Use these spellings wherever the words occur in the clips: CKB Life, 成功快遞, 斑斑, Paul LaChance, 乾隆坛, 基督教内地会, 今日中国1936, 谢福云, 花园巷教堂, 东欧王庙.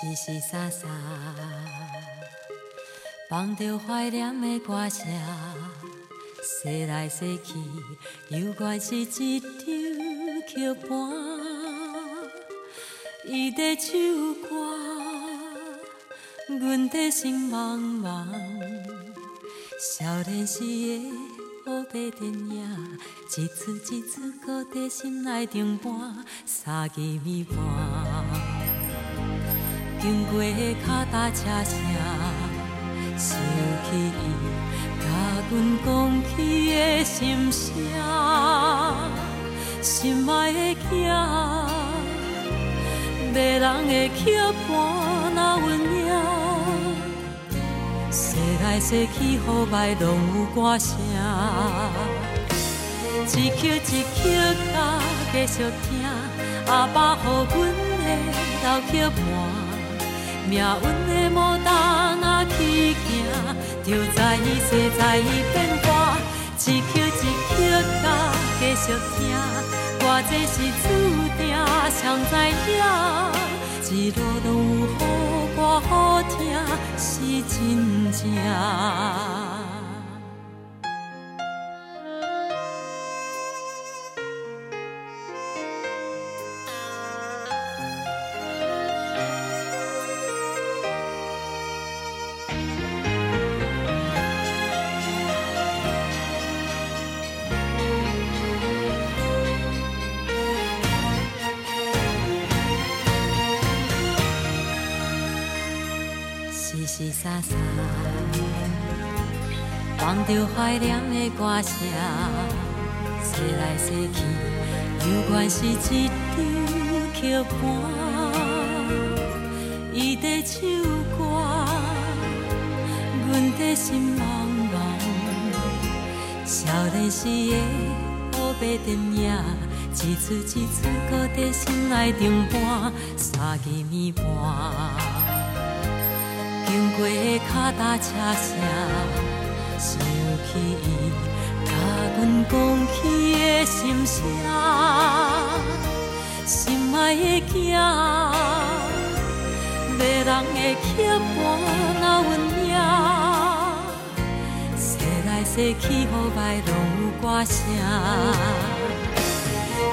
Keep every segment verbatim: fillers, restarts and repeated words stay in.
洗洗洒洒，放着怀念的歌声，洗来洗去，犹原是一张曲盘，伊在唱歌，阮在心茫茫。少年时的好白电影，一次一次搁在心内重播，三更暝半。经过的脚踏车声，想起伊甲阮讲起的心声，心爱的囝，迷人的曲盘哪有影？洗来洗去好歹拢有歌声，一曲一曲甲继续听，阿爸予阮的老曲盘。命运的牡丹啊起行，就知伊世在伊变卦，一曲一曲甲继续听，我这是注定，谁知影？一路拢有好歌好听，是真正。洗洗洒洒，放着怀念的歌声，洗来洗去，犹原是一张曲盘。伊在唱歌，阮在心茫茫。少年时的黑白电影，一次一次搁在心内重播，三更暝半。经过的脚踏车声，想起伊甲阮讲起的心声，心爱的囝，迷人的曲盘哪有影？洗来洗去好歹拢有歌声，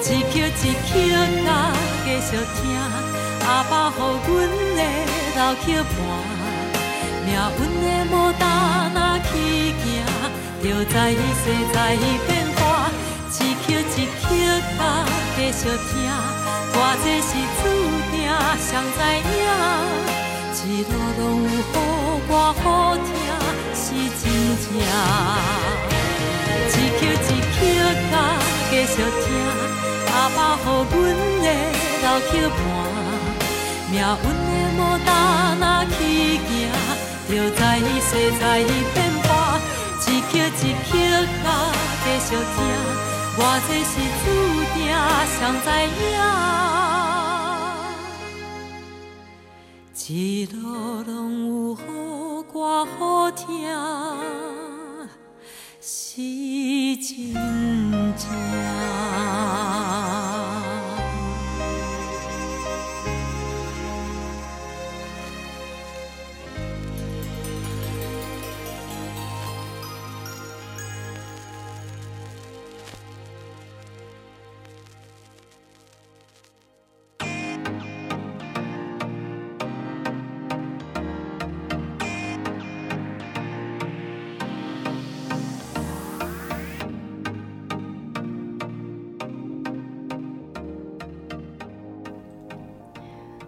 一曲一曲甲继续听，阿爸予阮的老曲盘。命运的牡丹哪起行，就知伊世在伊变化，一曲一曲甲继续听，我这是注定，谁知影？一路拢有好歌好听，是真正。一曲一曲甲继续听，阿爸予阮的老曲盘，命运的牡丹哪起行。就知伊世在伊变化，一曲一曲甲继续听，我这是注定，谁知影？一路拢有好歌好听，是真正。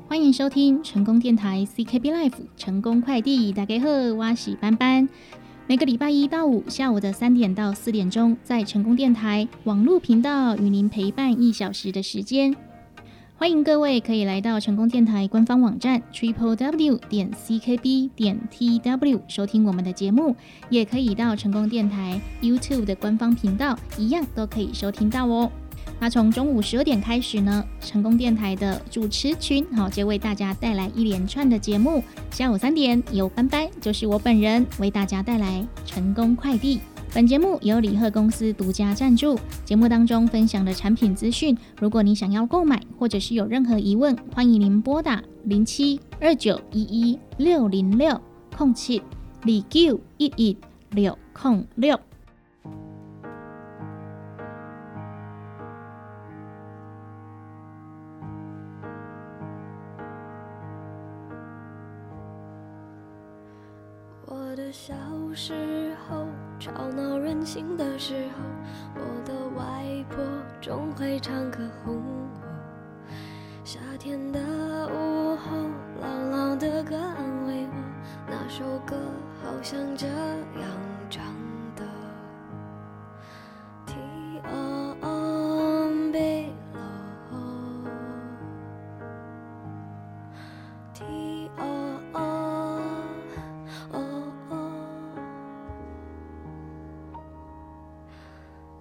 欢迎收听成功电台 C K B Life 成功快递，大家好，我是班班。每个礼拜一到五下午的三点到四点钟，在成功电台网络频道与您陪伴一小时的时间。欢迎各位可以来到成功电台官方网站 triple w 点 c k b 点 t w 收听我们的节目，也可以到成功电台 YouTube 的官方频道，一样都可以收听到哦。那从中午十二点开始呢，成功电台的主持群好就为大家带来一连串的节目。下午三点由班班，就是我本人为大家带来成功快递。本节目由理贺公司独家赞助，节目当中分享的产品资讯，如果你想要购买或者是有任何疑问，欢迎您拨打零七二九一一六零六空七零九一一六空六。小时候吵闹任性的时候，我的外婆总会唱歌哄我，夏天的午后姥姥的歌安慰我，那首歌好像这样唱的，天暗白露，天暗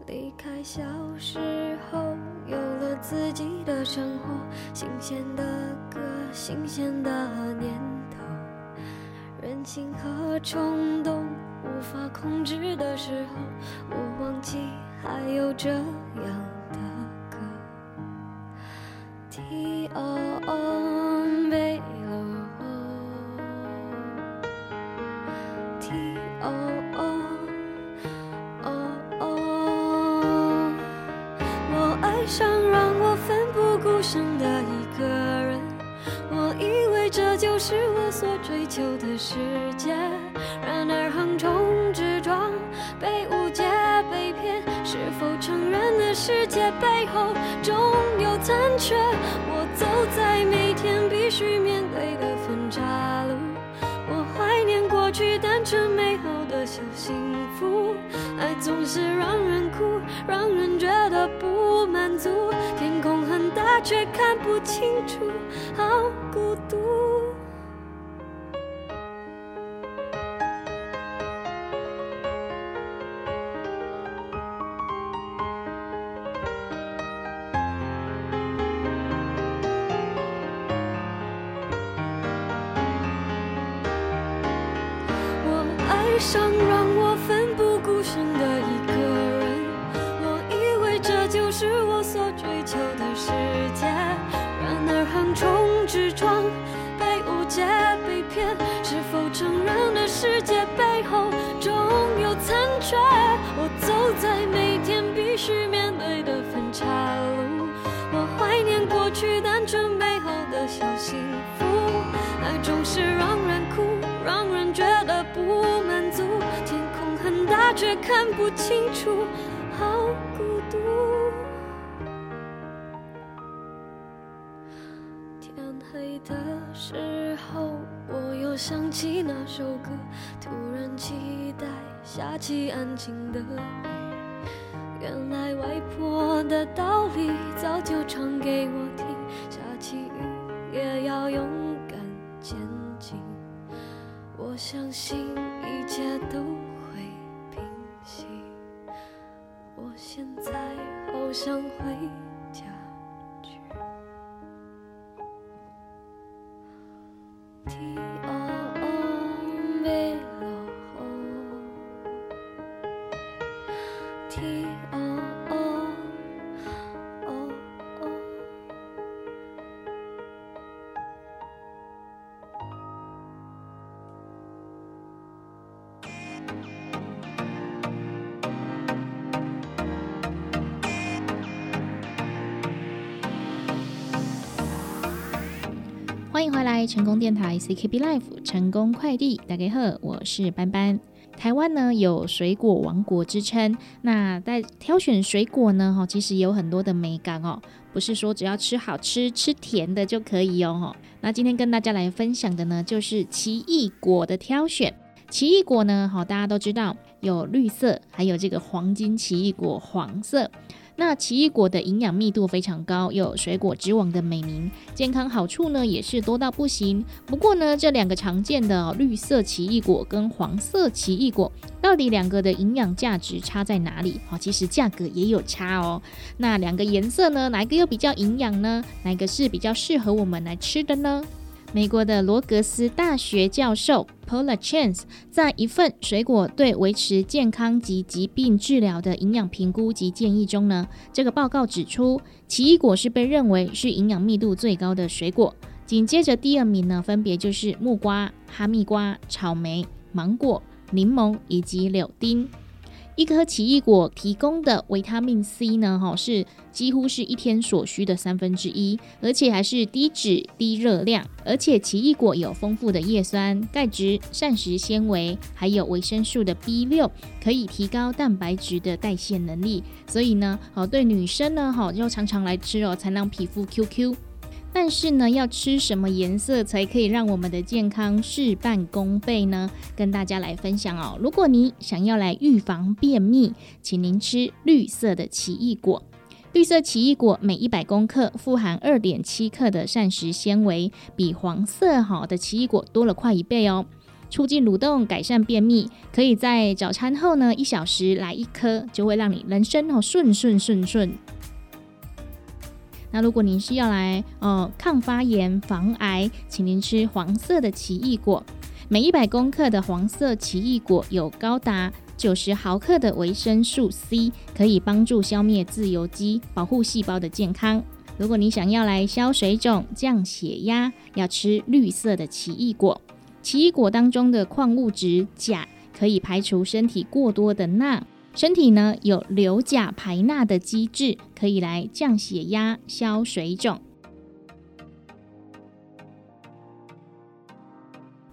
离开小时候，有了自己的生活，新鲜的歌，新鲜的念头，任性和冲动无法控制的时候，我忘记还有这样的歌。T O O 贝洛， T O O。爱上让我奋不顾身的一个人，我以为这就是我所追求的世界，然而横冲直撞，被误解被骗，是否成人的世界背后总有残缺，我走在每天必须面对的分岔路，我怀念过去单纯美好的小幸福，爱总是让人哭，让人觉得不满足，天空很大却看不清楚，好孤独。我爱上让我奋不顾身的一个人，这就是我所追求的世界，然而横冲直撞，被误解被骗，是否成人的世界背后总有残缺，我走在每天必须面对的分岔路，我怀念过去单纯美好的小幸福，爱总是让人哭，让人觉得不满足，天空很大却看不清楚，好孤独。天黑的时候，我又想起那首歌，突然期待下起安静的雨，原来外婆的道理早就唱给我听，下起雨也要勇敢前进，我相信一切都会平息，我现在好想回家去。T O O 贝洛， T O O O O。 欢迎回来成功电台 C K B Life 成功快递，大家好，我是班班。台湾呢有水果王国之称，那在挑选水果呢，其实有很多的美感哦，不是说只要吃好吃吃甜的就可以哦。那今天跟大家来分享的呢，就是奇异果的挑选。奇异果呢，大家都知道有绿色，还有这个黄金奇异果黄色。那奇异果的营养密度非常高，有水果之王的美名，健康好处呢也是多到不行。不过呢，这两个常见的、哦、绿色奇异果跟黄色奇异果，到底两个的营养价值差在哪里、哦、其实价格也有差哦。那两个颜色呢，哪一个又比较营养呢？哪一个是比较适合我们来吃的呢？美国的罗格斯大学教授 Paul LaChance 在一份水果对维持健康及疾病治疗的营养评估及建议中呢，这个报告指出，奇异果是被认为是营养密度最高的水果，紧接着第二名呢，分别就是木瓜、哈密瓜、草莓、芒果、柠檬以及柳丁。一颗奇异果提供的维他命 C 呢，哦、是几乎是一天所需的三分之一，而且还是低脂低热量。而且奇异果有丰富的叶酸、钙质、膳食纤维，还有维生素的 B 六， 可以提高蛋白质的代谢能力。所以呢，哦、对女生呢，哦、要常常来吃哦，才让皮肤 Q Q。但是呢，要吃什么颜色才可以让我们的健康事半功倍呢？跟大家来分享哦。如果你想要来预防便秘，请您吃绿色的奇异果。绿色奇异果每一百公克富含 二点七克的膳食纤维，比黄色的奇异果多了快一倍哦。促进蠕动，改善便秘，可以在早餐后呢一小时来一颗，就会让你人生哦顺顺顺顺。那如果您是要来、呃、抗发炎、防癌，请您吃黄色的奇异果。每一百公克的黄色奇异果有高达九十毫克的维生素 C， 可以帮助消灭自由基，保护细胞的健康。如果你想要来消水肿、降血压，要吃绿色的奇异果。奇异果当中的矿物质钾可以排除身体过多的钠，身体呢有硫钾排钠的机制，可以来降血压、消水肿。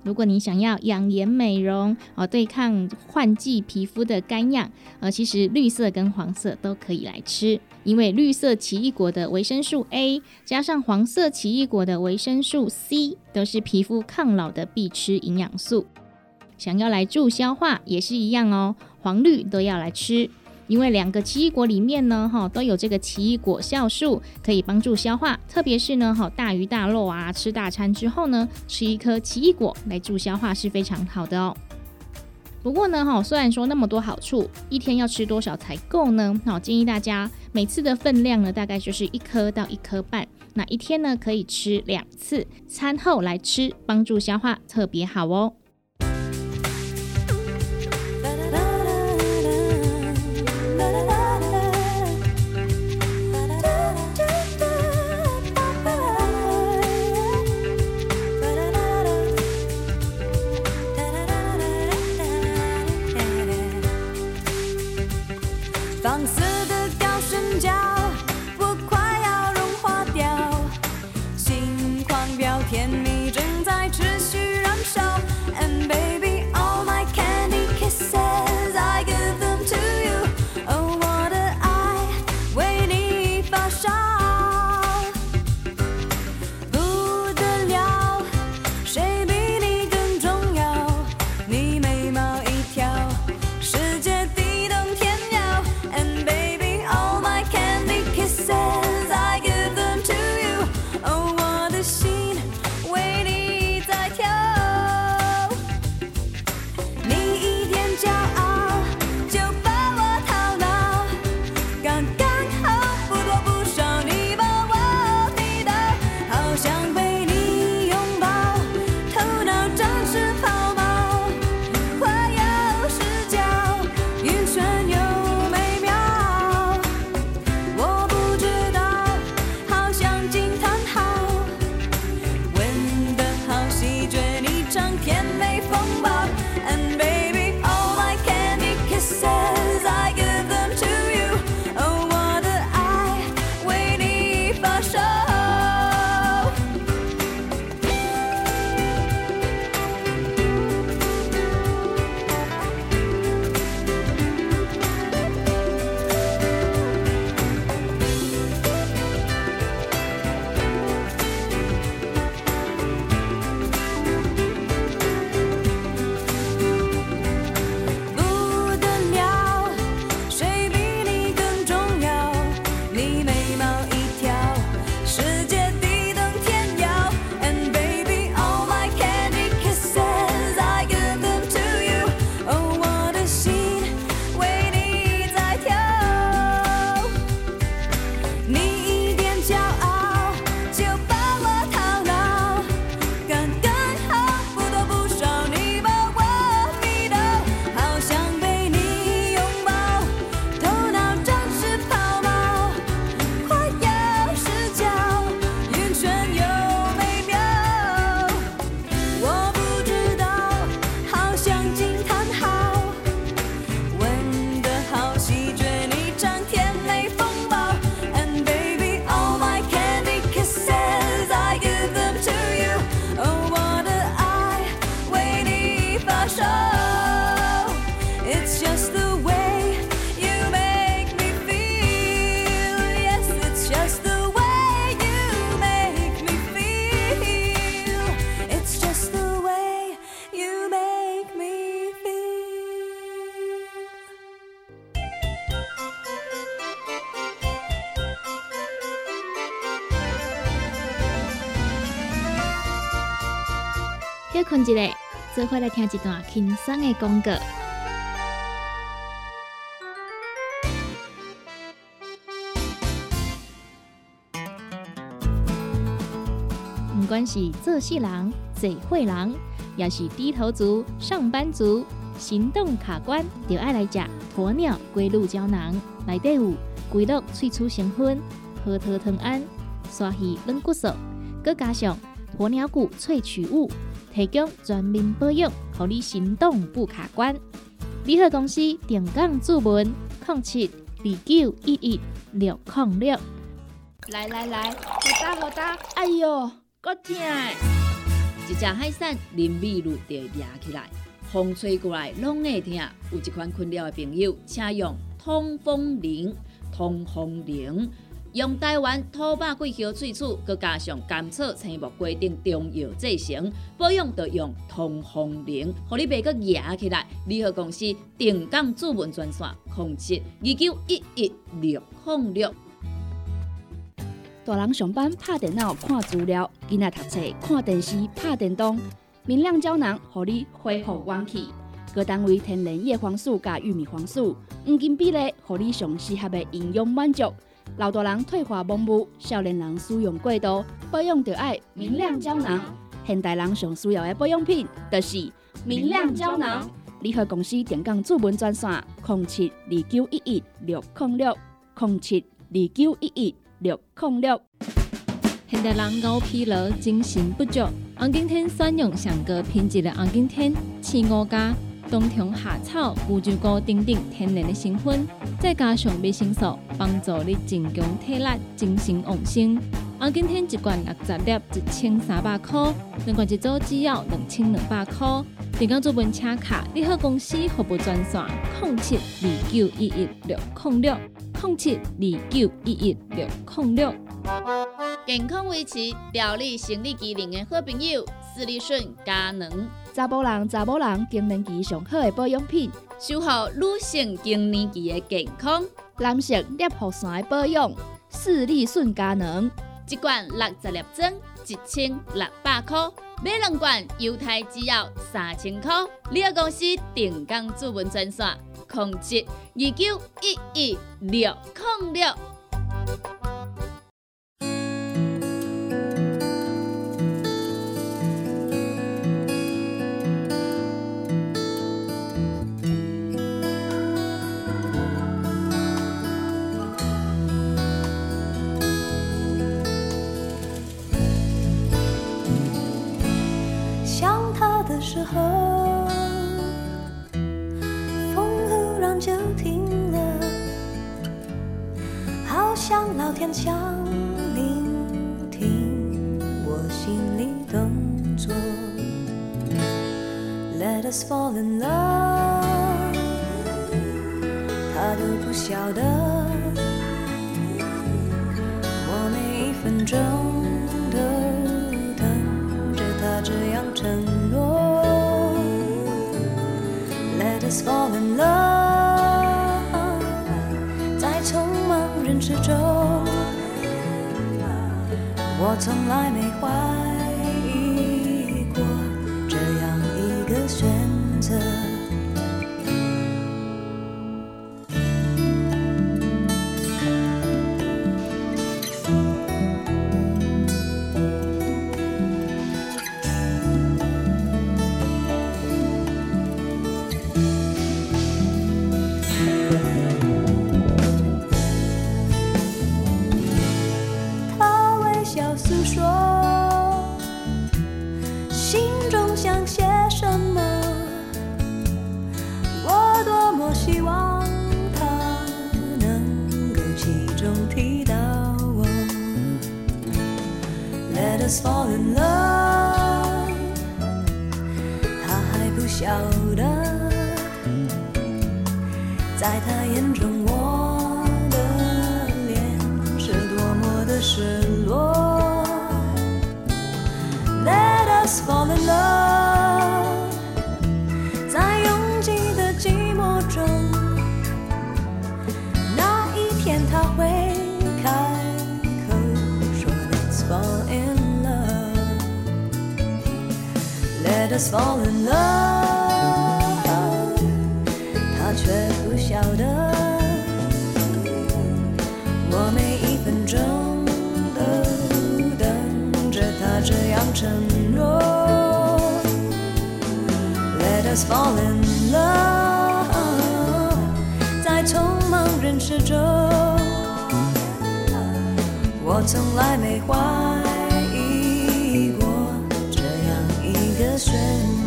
如果你想要养颜美容、哦、对抗换季皮肤的干痒、呃、其实绿色跟黄色都可以来吃，因为绿色奇异果的维生素 A 加上黄色奇异果的维生素 C 都是皮肤抗老的必吃营养素。想要来助消化也是一样哦，黄绿都要来吃，因为两个奇异果里面呢、哦、都有这个奇异果酵素，可以帮助消化。特别是呢、哦、大鱼大肉啊，吃大餐之后呢，吃一颗奇异果来助消化是非常好的哦。不过呢、哦、虽然说那么多好处，一天要吃多少才够呢、哦、建议大家每次的分量呢大概就是一颗到一颗半，那一天呢可以吃两次，餐后来吃，帮助消化特别好哦。放肆的高声叫，我快要融化掉，心狂飙，甜蜜正在持续燃烧。 And baby, all my candy kisses I give them to you. Oh, 我的爱为你发烧，不得了，谁比你更重要？你眉毛一挑，世界。And baby 休困一下，做伙来听一段轻松的广告。不管是做事人、嘴会人，也是低头族、上班族、行动卡关，就爱来吃鸵鸟龟鹿胶囊，内底有龟鹿萃取成分、核桃藤胺、鲨鱼软骨素，佮加上鸵鸟骨萃取物，提供全面保养，让你行动不卡关。联合公司定岗注文零七二九一一六零六。来来来，好打好打，哎呦，够痛！一只海扇淋米露就压起来，风吹过来拢会痛。有一款困扰的朋友，请用通风灵，通风灵。用台湾土白桂花萃取，佮加上甘草、青木规定中药制成，保养着用通风灵，互你袂佮痒起来。联合公司定岗主文专线控制二九一一六零六。大人上班拍电脑看资料，囡仔读册看电视拍电动，明亮胶囊，互你恢复元气。各单位天然叶黄素佮玉米黄素，黄金比例，互你上适合的营养满足。老大人退化盲目，少年人使用过度，保养就爱明亮胶囊。现代人上需要的保养品，就是明亮胶囊。联合公司电工主文专线：零七二九一一六零六零七二九一一六零六。现代人熬疲劳，精神不足。红景天选用上高品质的红景天、青乌加、冬虫夏草、乌鸡菇等等天然的成分，再加上维生素，帮助你增强体力、精神旺盛。红景天一罐六十粒，一千三百块；两罐一组，只要两千两百块。订购做文车卡，你好公司服务专线：零七二九一一六零六零七二九一一六零六。健康维持、调理生理机能的好朋友，斯利顺佳能。查甫人、查某人更年期上好的保养品，守护女性更年期的健康。男性尿道酸的保养，斯利顺佳能。一罐六十粒装，一千六百块；买两罐犹太只要三千块。联合公司定岗主文专线：控制二九一一六零六。时候风忽然就停了，好像老天想聆听我心里动作。 Let us fall in love， 他都不晓得我每一分钟都等着他这样承诺。Let us fall in love， 在匆忙人世中，我从来没怀疑过这样一个选择。Fall in love， 他还不晓得，在他眼中我的脸是多么的失落。Let us fall in love， 在拥挤的寂寞中，那一天他会开口说 Let's fall in love。us fall in love， 他却不晓得我每一分钟都等着他这样承诺。 Let us fall in love， 在匆忙人世中，我从来没怀疑过这样一个选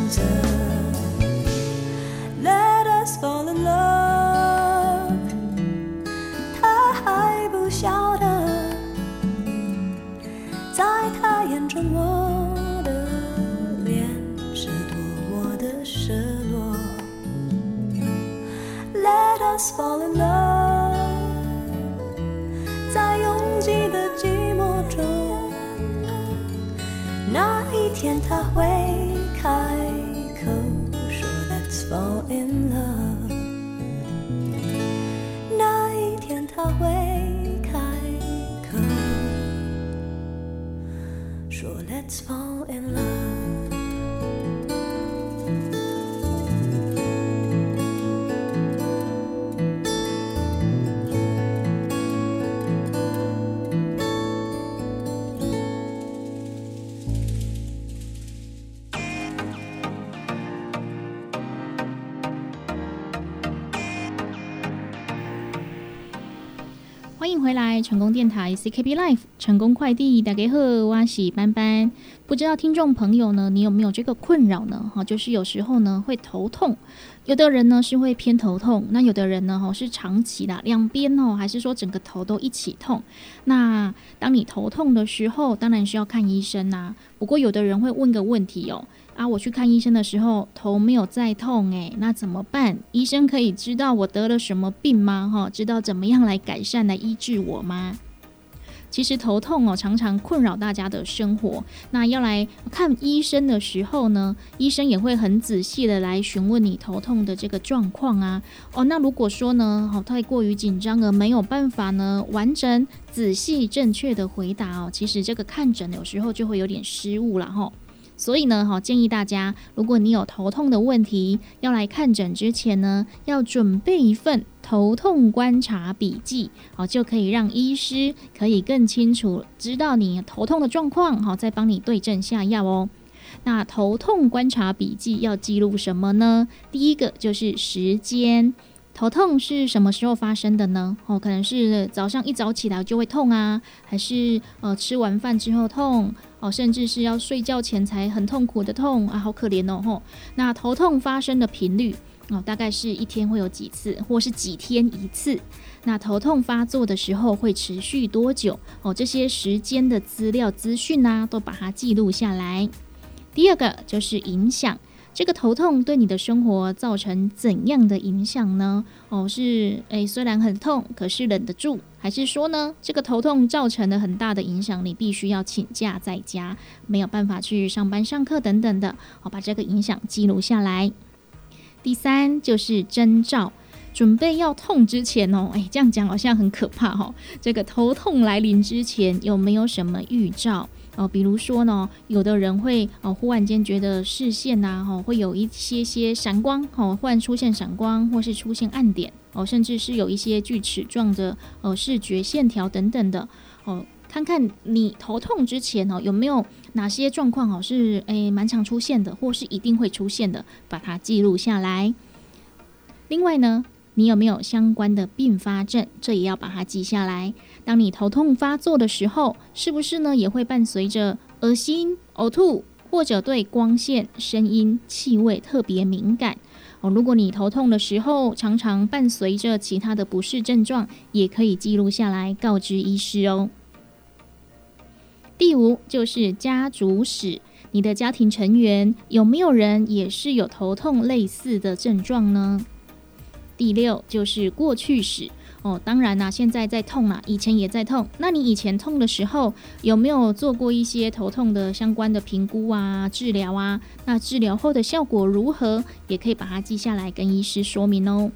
择。 Let us fall in love， 他还不晓得，在他眼中我的脸是多么的失落。 Let us fall in love， 在拥挤的寂寞中，那一天他会开口说 Let's fall in love， 那一天他会开口说 Let's fall in love。 欢迎回来成功电台 C K B Life 成功快递，大家好，我是班班。不知道听众朋友呢，你有没有这个困扰呢？就是有时候呢会头痛，有的人呢是会偏头痛，那有的人呢是长期的两边哦，还是说整个头都一起痛。那当你头痛的时候，当然是要看医生啦、啊。不过有的人会问个问题哦，啊，我去看医生的时候头没有再痛哎，那怎么办？医生可以知道我得了什么病吗？哈，知道怎么样来改善来医治我吗？其实头痛哦，常常困扰大家的生活。那要来看医生的时候呢，医生也会很仔细的来询问你头痛的这个状况啊。哦，那如果说呢，哦，太过于紧张而没有办法呢，完整、仔细、正确的回答哦，其实这个看诊有时候就会有点失误啦吼。所以呢，建议大家，如果你有头痛的问题，要来看诊之前呢，要准备一份头痛观察笔记，就可以让医师可以更清楚知道你头痛的状况，再帮你对症下药哦。那头痛观察笔记要记录什么呢？第一个就是时间。头痛是什么时候发生的呢？哦，可能是早上一早起来就会痛啊，还是呃吃完饭之后痛哦，甚至是要睡觉前才很痛苦的痛啊，好可怜哦吼。那头痛发生的频率哦，大概是一天会有几次，或是几天一次。那头痛发作的时候会持续多久？哦，这些时间的资料资讯啊，都把它记录下来。第二个就是影响。这个头痛对你的生活造成怎样的影响呢？哦，是诶，虽然很痛，可是忍得住，还是说呢，这个头痛造成了很大的影响，你必须要请假在家，没有办法去上班、上课等等的，哦，把这个影响记录下来。第三就是征兆。准备要痛之前哦，哎，这样讲好像很可怕哦。这个头痛来临之前有没有什么预兆哦？比如说呢，有的人会哦，忽然间觉得视线呐、啊，哦，会有一些些闪光哦，忽然出现闪光，或是出现暗点哦，甚至是有一些锯齿状的哦视觉线条等等的哦。看看你头痛之前哦，有没有哪些状况哦是哎蛮常出现的，或是一定会出现的，把它记录下来。另外呢，你有没有相关的并发症？这也要把它记下来。当你头痛发作的时候，是不是呢也会伴随着恶心、呕吐，或者对光线、声音、气味特别敏感？哦，如果你头痛的时候常常伴随着其他的不适症状，也可以记录下来，告知医师哦。第五就是家族史。你的家庭成员有没有人也是有头痛类似的症状呢？第六就是过去史哦，当然啦、啊，现在在痛啦、啊，以前也在痛。那你以前痛的时候有没有做过一些头痛的相关的评估啊、治疗啊？那治疗后的效果如何？也可以把它记下来，跟医师说明哦。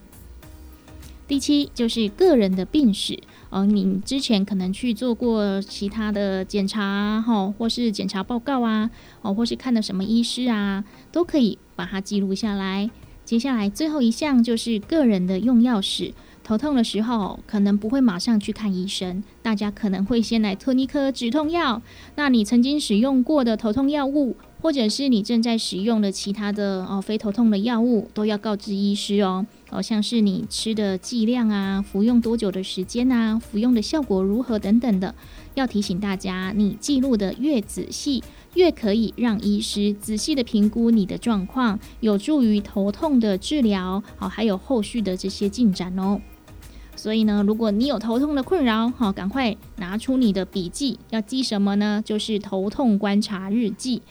第七就是个人的病史呃，你之前可能去做过其他的检查啊，或是检查报告啊，哦，或是看了什么医师啊，都可以把它记录下来。接下来最后一项就是个人的用药史。头痛的时候可能不会马上去看医生，大家可能会先来吞一颗止痛药。那你曾经使用过的头痛药物，或者是你正在使用的其他的、哦、非头痛的药物，都要告知医师哦。哦，像是你吃的剂量啊，服用多久的时间啊，服用的效果如何等等的，要提醒大家，你记录的越仔细，越可以让医师仔细的评估你的状况，有助于头痛的治疗，哦，还有后续的这些进展哦。所以呢，如果你有头痛的困扰，好，赶快拿出你的笔记，要记什么呢？就是头痛观察日记。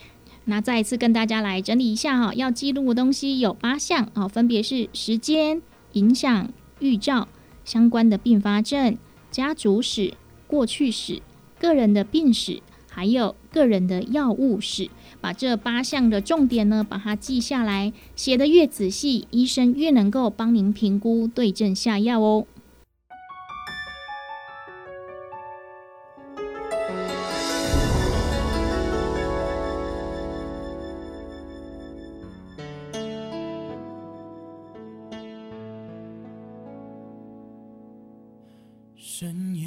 那再一次跟大家来整理一下哈，要记录的东西有八项哦，分别是时间、影响、预兆、相关的并发症、家族史、过去史、个人的病史，还有个人的药物史。把这八项的重点呢，把它记下来，写得越仔细，医生越能够帮您评估对症下药哦。深夜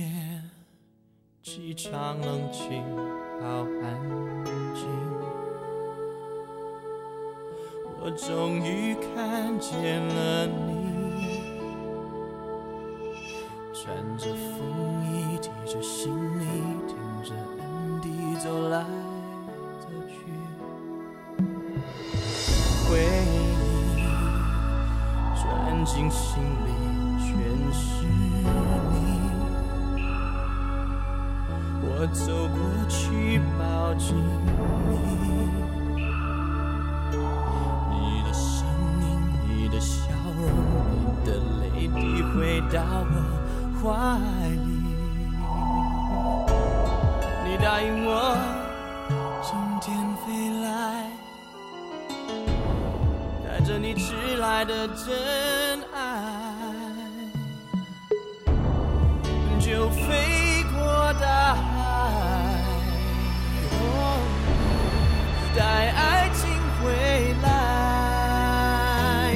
机场冷清，好安静，我终于看见了你，穿着风衣，提着行李，听着恩地走来走去，回忆钻进心里，全是你，我走过去抱紧你，你的声音，你的笑容，你的泪滴回到我怀里，你答应我今天飞来，带着你迟来的真爱，就飞过大海，带爱情回来、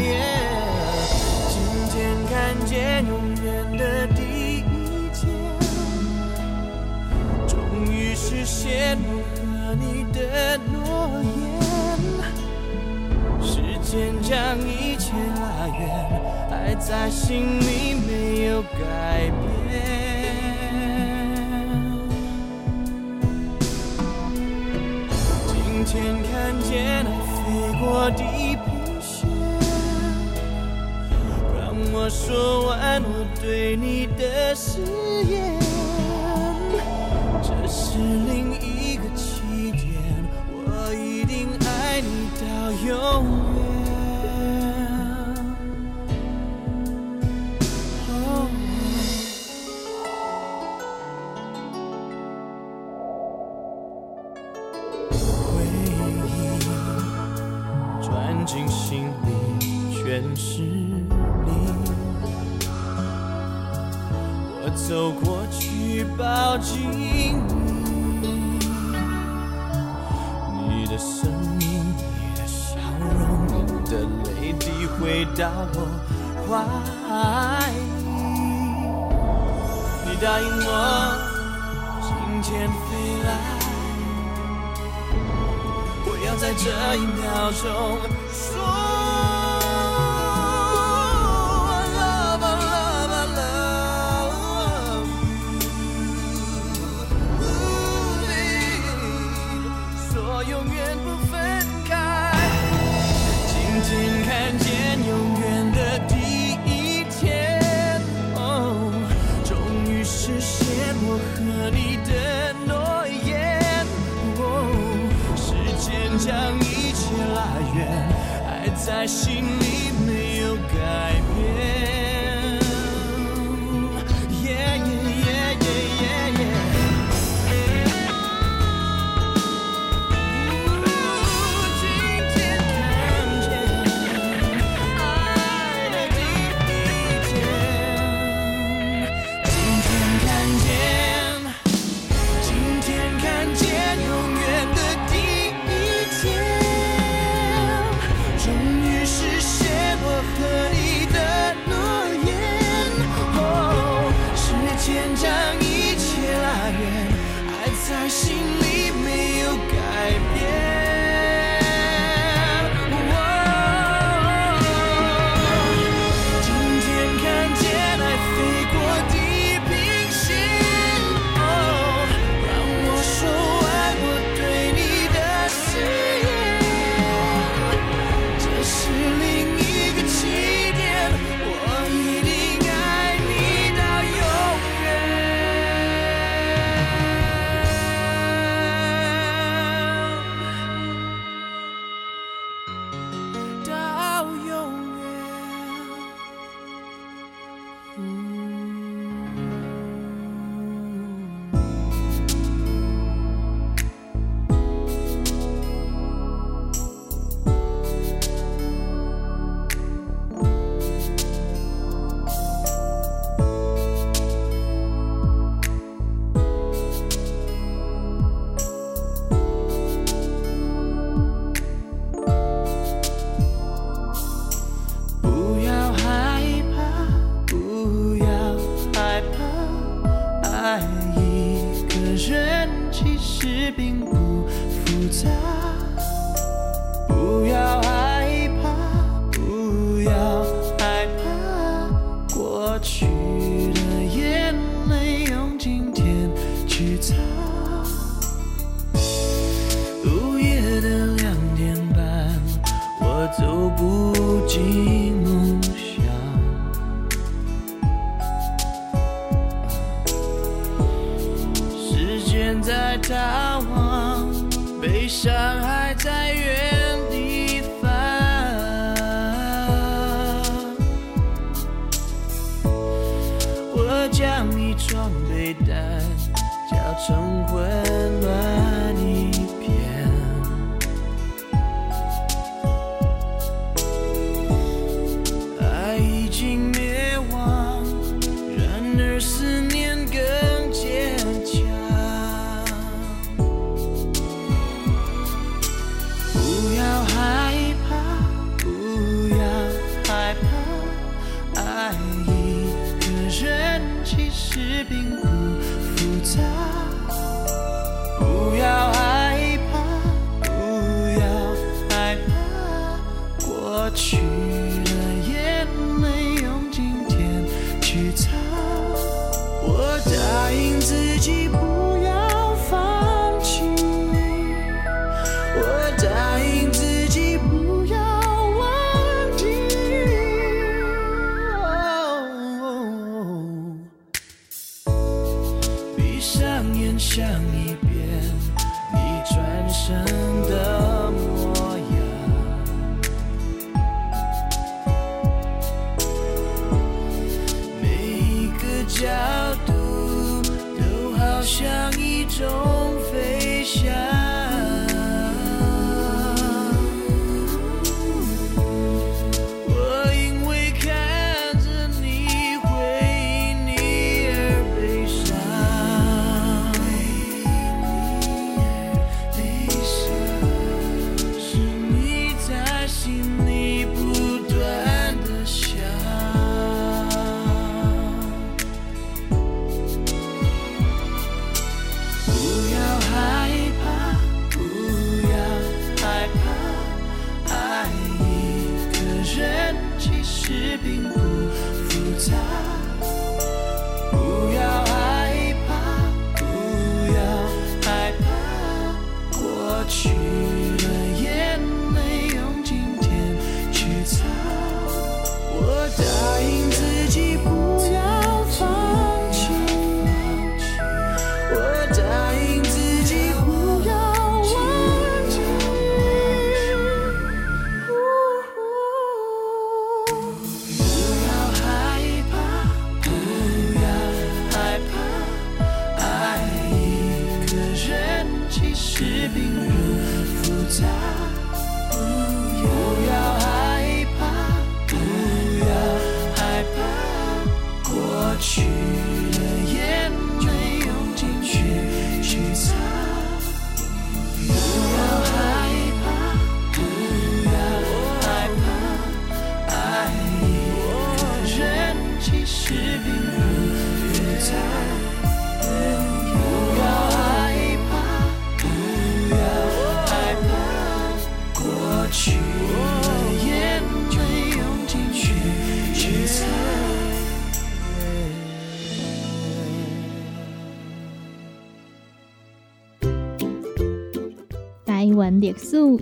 yeah、今天看见永远的第一天，终于实现我和你的诺言，时间将一切拉远，爱在心里没有改变，今天看见爱飞过地平线，让我说完我对你的誓言，这是另一个起点，我一定爱你到永远、oh。进心里全是你，我走过去抱紧你，你的声音，你的笑容，你的泪滴回到我怀里，你答应我今天飞来，我要在这一秒钟说 Love, I love, I love you, Ooh, 说永远不分开，今天看见永远的第一天、oh, 终于实现我和你的诺言，将一切拉远，爱在心里没有改变。Yeah, yeah, yeah, yeah, yeah, yeah. Ooh, 今天看见爱的第一天，今天看见。历史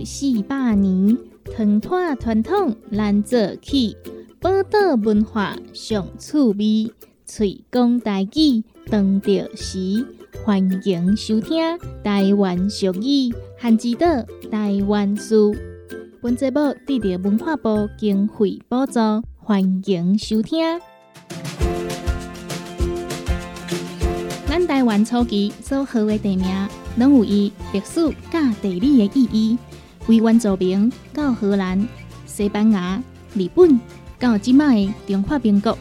四百年，文化传统咱做起，宝岛文化上趣味，嘴讲台语当着时，欢迎收听台湾俗语番薯岛台湾事。本节目得到文化部经费补助，欢迎收听。咱台湾初期所号的地名，拢有伊历史甲地理的意义，为原住民到荷兰、西班牙、日本，到即卖的中华民国，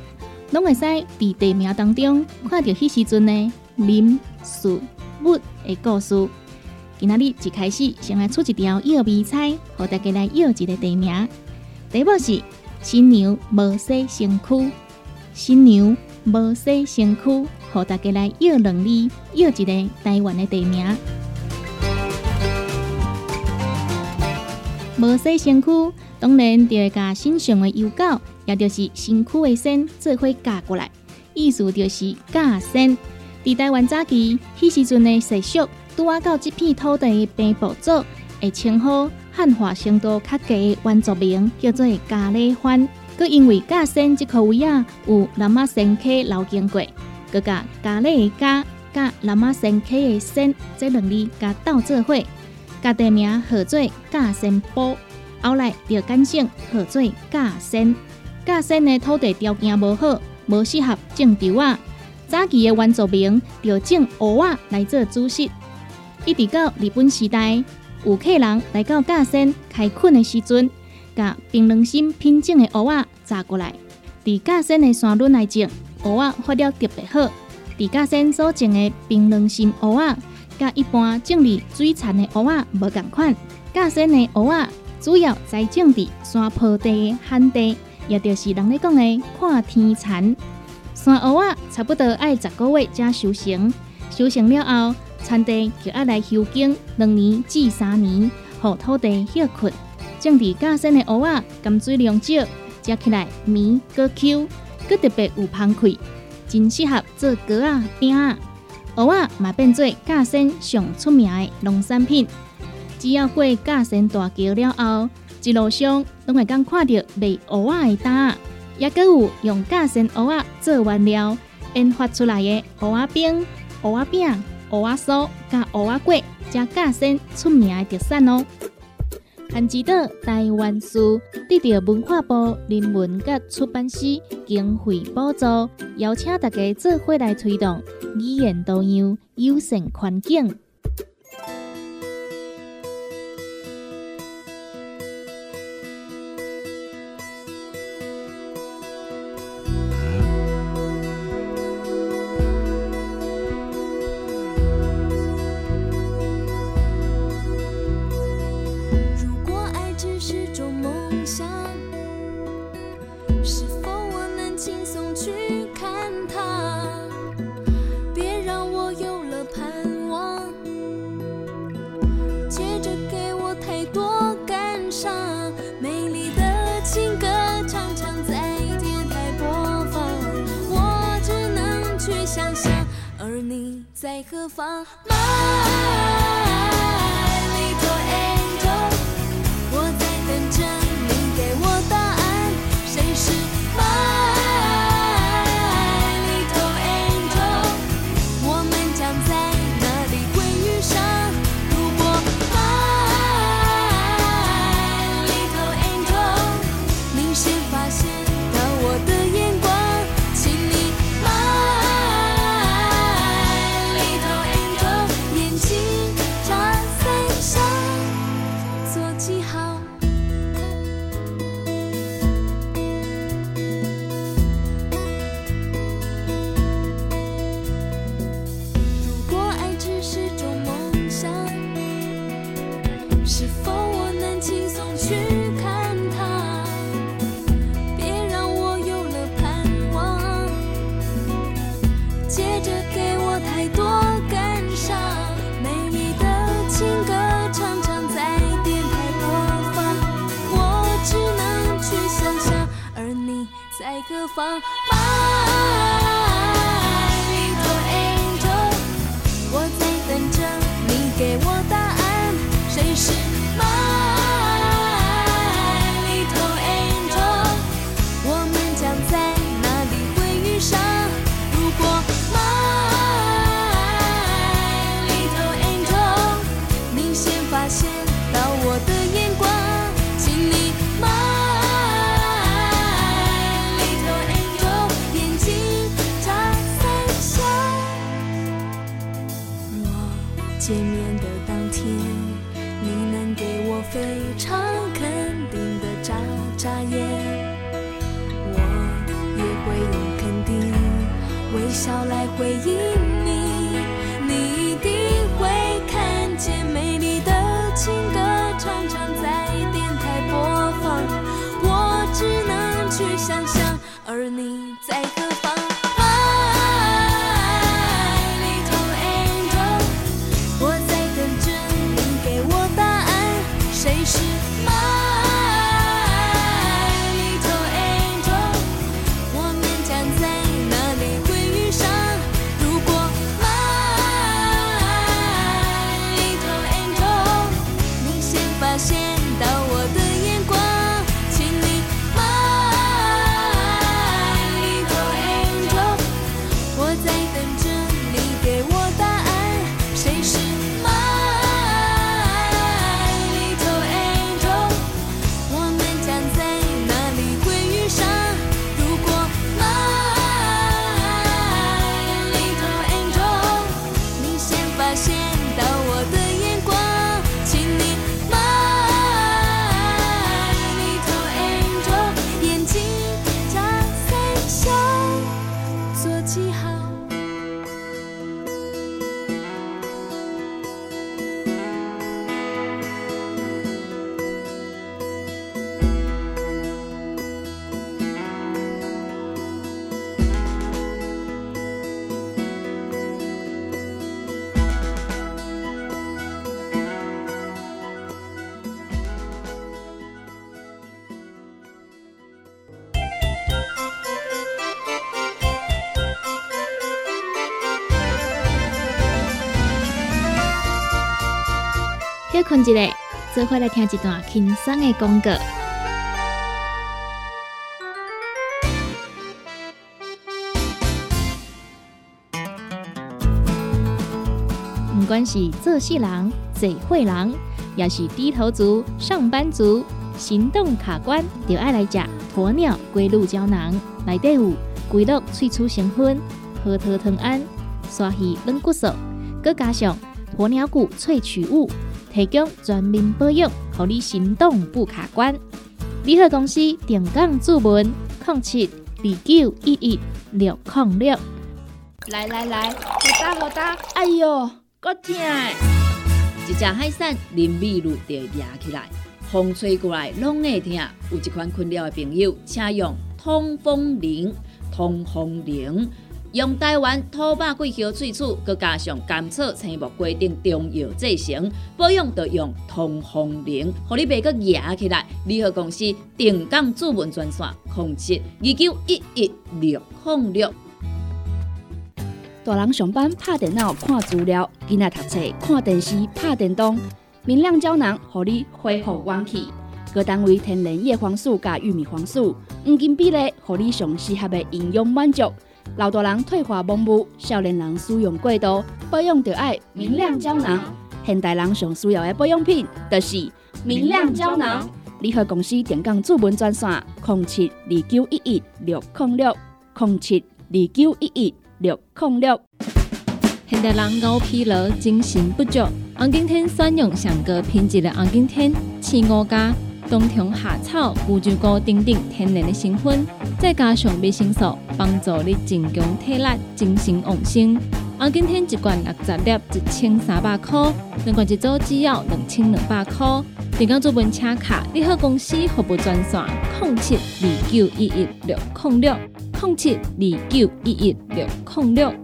拢会使伫地名当中看到迄时阵的人、事、物的故事。今仔日一开始先来出一条药味菜，互大家来药一个地名。第一步是新娘无洗身躯，新娘无洗身躯。和大家来要两字，要一个台湾的地名。无洗身躯，当然就会把身上的油垢，也就是身躯的身，做伙夹过来，意思就是夹身。在台湾早期，迄时阵的习俗，拄啊到这片土地的平埔族，会称呼汉化程度较低的原住民叫做嘉里番。佮因为夹身这口位啊，有南马神溪流经过。佮甲咖喱的咖，甲南马神溪的神，这两字甲斗做伙，甲地名合做嘉仙埔，后来就改姓合做嘉仙。嘉仙的土地条件无好，无适合种稻啊。早期的原住民就种芋啊来做主食，一直到日本时代，有客人来到嘉仙开垦的时阵，甲槟榔心品种的芋啊摘过来，伫嘉仙的山崙来种。芋仔发了特别好，伫嘉仙所种的槟榔心芋仔，甲一般种伫水田的芋仔无同款。嘉仙的芋仔主要栽种伫山坡地、旱地，也就是人咧讲的看天田。山芋仔差不多爱十个月才收成，收成了后，田地就爱来休耕两年至三年，予土地歇困。种伫嘉仙的芋仔，含水量少，食起来绵个 Q。佮特别有芳气，真适合做粿啊、饼啊。芋啊嘛变做嘉仙上出名的农产品。只要过嘉仙大桥了后，一路上拢会当看到卖芋啊的摊，也佮有用嘉仙芋啊做原料研发出来的芋啊饼、芋啊饼、芋啊酥、甲芋啊粿，才嘉仙出名的特产哦。番薯岛台湾书得到文化部人文甲出版社经费补助，邀请大家做伙来推动语言多样友善环境。何方？何方？见面的当天，你能给我非常肯定的眨眨眼，我也会用肯定微笑来回应你。你一定会看见美丽的情歌常常在电台播放，我只能去想象，而你在何方？困一下，做伙来听一段轻松的广告。不管是做事人、嘴会人，也是低头族、上班族、行动卡关，就爱来吃鸵鸟龟鹿胶囊，内底有龟鹿萃取成分、核桃藤胺、鲨鱼软骨素，佮加上鸵鸟骨萃取物。提供全面保养，让你行动不卡关。联合公司定岗注文零七二九一一六零六。来来来，好打好打，哎呦，够痛！一只海扇淋米露就压起来，风吹过来拢会痛。有一款困扰的朋友，请用通风灵，通风灵。用台湾土白桂花萃取，佮加上甘草、青木规定中药制成，保养要用通风灵，互你袂佮痒起来。联合公司定岗主文专线控制二九一一六零六。大人上班拍电脑看资料，囡仔读册看电视拍电动，明亮胶囊，互你恢复元气。各单位天然叶黄素佮玉米黄素，黄金比例，互你上适合的营养满足。老大人退化盲目，少年人使用过度，保养就要明亮胶囊。现代人上需要的保养品就是明亮胶囊。联合公司电工主文专线零七二九一一六零六零七二九一一六零六。现代人熬疲劳，精神不足。红景天选用上高品质的红景天、刺五加、冬虫夏草、乌鸡菇等等天然的成分，再加上维生素，帮助你增强体力、精神旺盛。红景天一罐六十粒，一千三百块；两罐一组，只要两千两百块。订购做文车卡，你好公司服务专线：零七二九一一六零六零七二九一一六零六。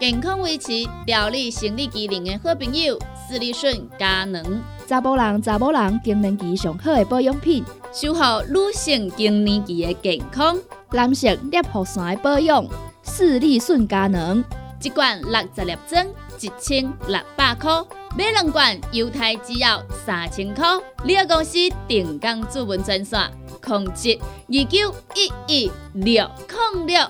健康维持、调理生理机能的好朋友，斯利顺佳能。查甫人、查某人更年期上好的保养品，守护女性更年期的健康；男性尿道酸的保养，视力顺佳能。一罐六十粒装，一千六百块；买两罐犹太制药三千块。联合公司定岗主文专线：控制二九一一六零六。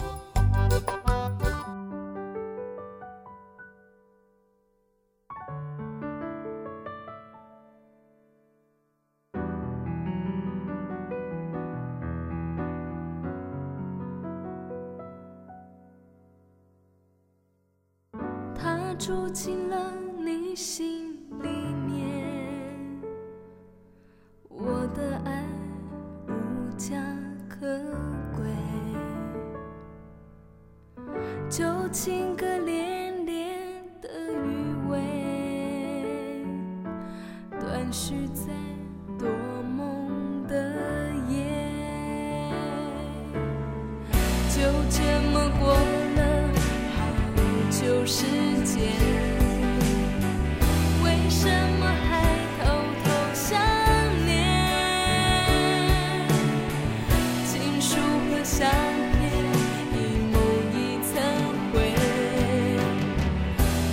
住进了你心里面，我的爱无价可贵，就情歌连连的余味，断续在多梦的夜，就这么过了好久时间，为什么还偷偷想念？情书和相片一幕一层灰，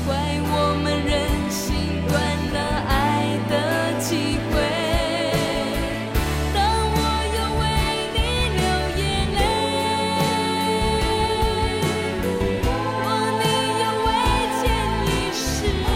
怪我们任性断了爱的机会。当我又为你流眼泪，哦，你又为见你失眠，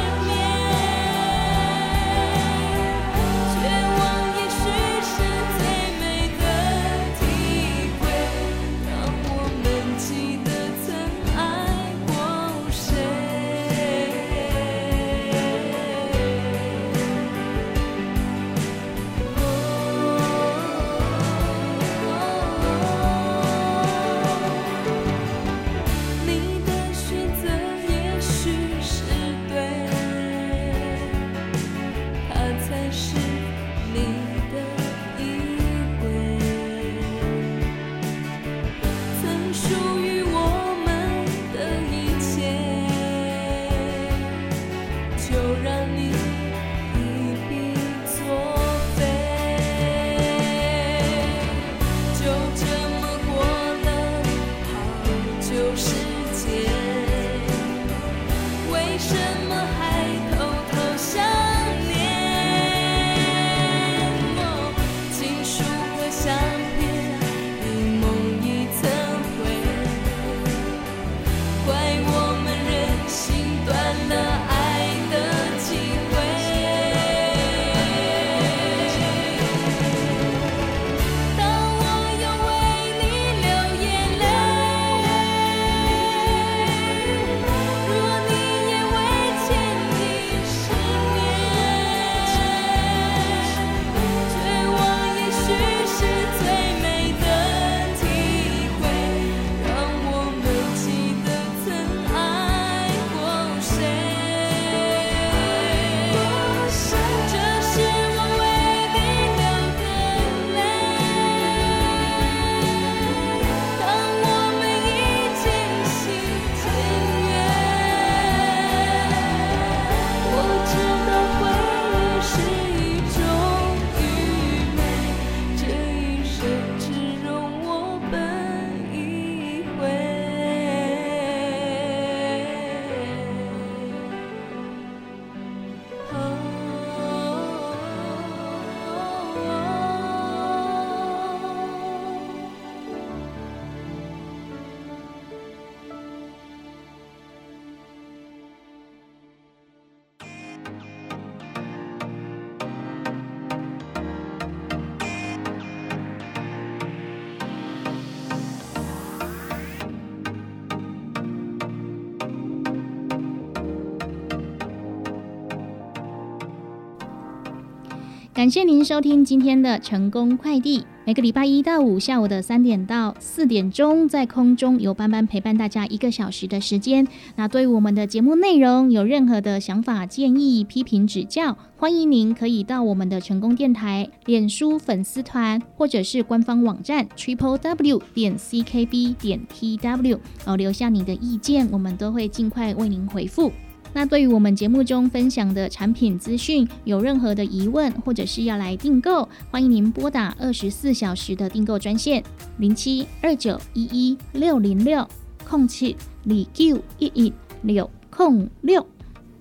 感谢您收听今天的成功快递，每个礼拜一到五下午的三点到四点钟，在空中由班班陪伴大家一个小时的时间。那对我们的节目内容有任何的想法建议批评指教，欢迎您可以到我们的成功电台脸书粉丝团或者是官方网站 triple w 点 c k b 点 t w、哦、留下你的意见，我们都会尽快为您回复。那对于我们节目中分享的产品资讯有任何的疑问或者是要来订购，欢迎您拨打二十四小时的订购专线零七二九一一六零六空七零九一一六空六。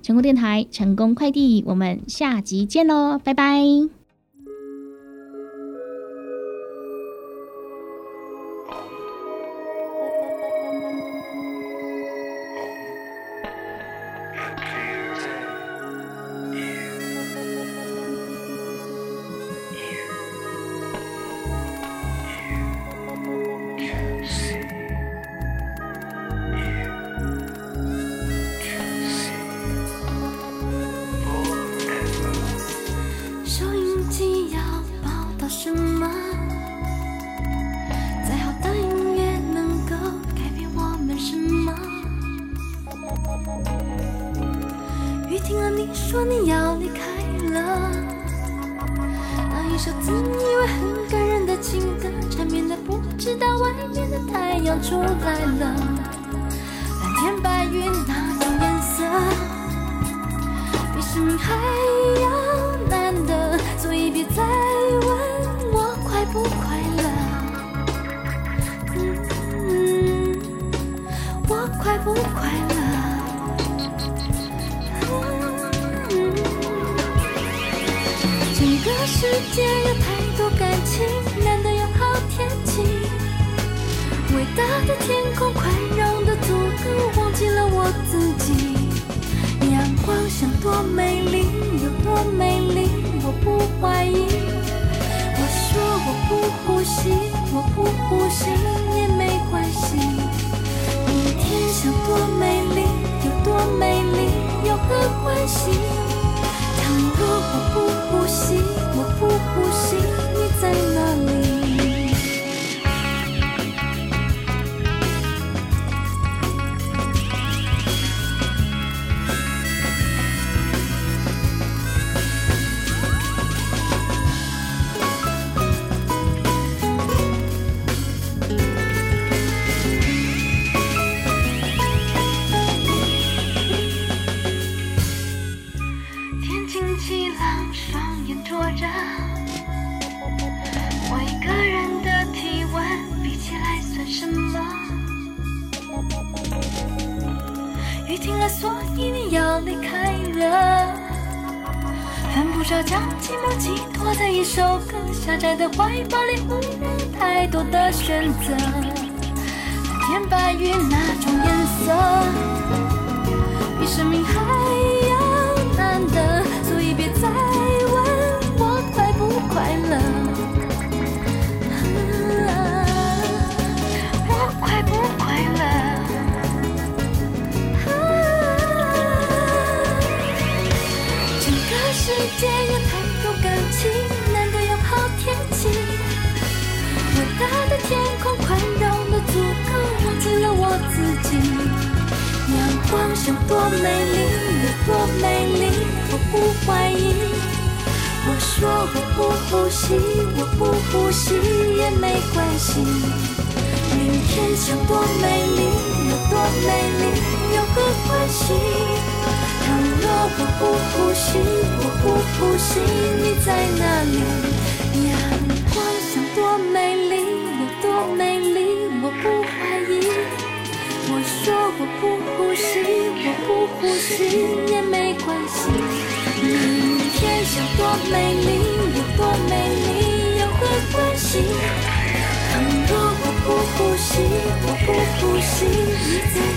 成功电台成功快递，我们下集见喽，拜拜。也听了你说你要离开了，那一首自以为很感人的情歌，缠绵的不知道外面的太阳出来了，蓝天白云那种颜色，比生命还要难得，所以别再问我快不快乐，嗯，我快不快乐。这个世界有太多感情，难得有好天气，伟大的天空宽容的足够，忘记了我自己。阳光像多美丽有多美丽，我不怀疑，我说我不呼吸，我不呼吸也没关系。明天像多美丽有多美丽有何关系，如果我不呼吸，我不呼吸，你在哪里？所以你要离开了，分不着将寂寞寄托在一首歌，狭窄的怀抱里无人太多的选择，蓝天白云那种颜色，比生命还要难得，所以别再问我快不快乐，啊，我快不快乐。世界有太多感情，难得有好天气，伟大的天空宽容的足够，忘记了我自己。阳光像多美丽有多美丽，我不怀疑，我说我不呼吸，我不呼吸也没关系。明天像多美丽有多美丽有个关系，若我不呼吸，我不呼吸，你在哪里？阳光像多美丽，有多美丽，我不怀疑。我说我不呼吸，我不呼吸也没关系。明天像多美丽，有多美丽，有何关系？若我不呼吸，我不呼吸，你在哪里？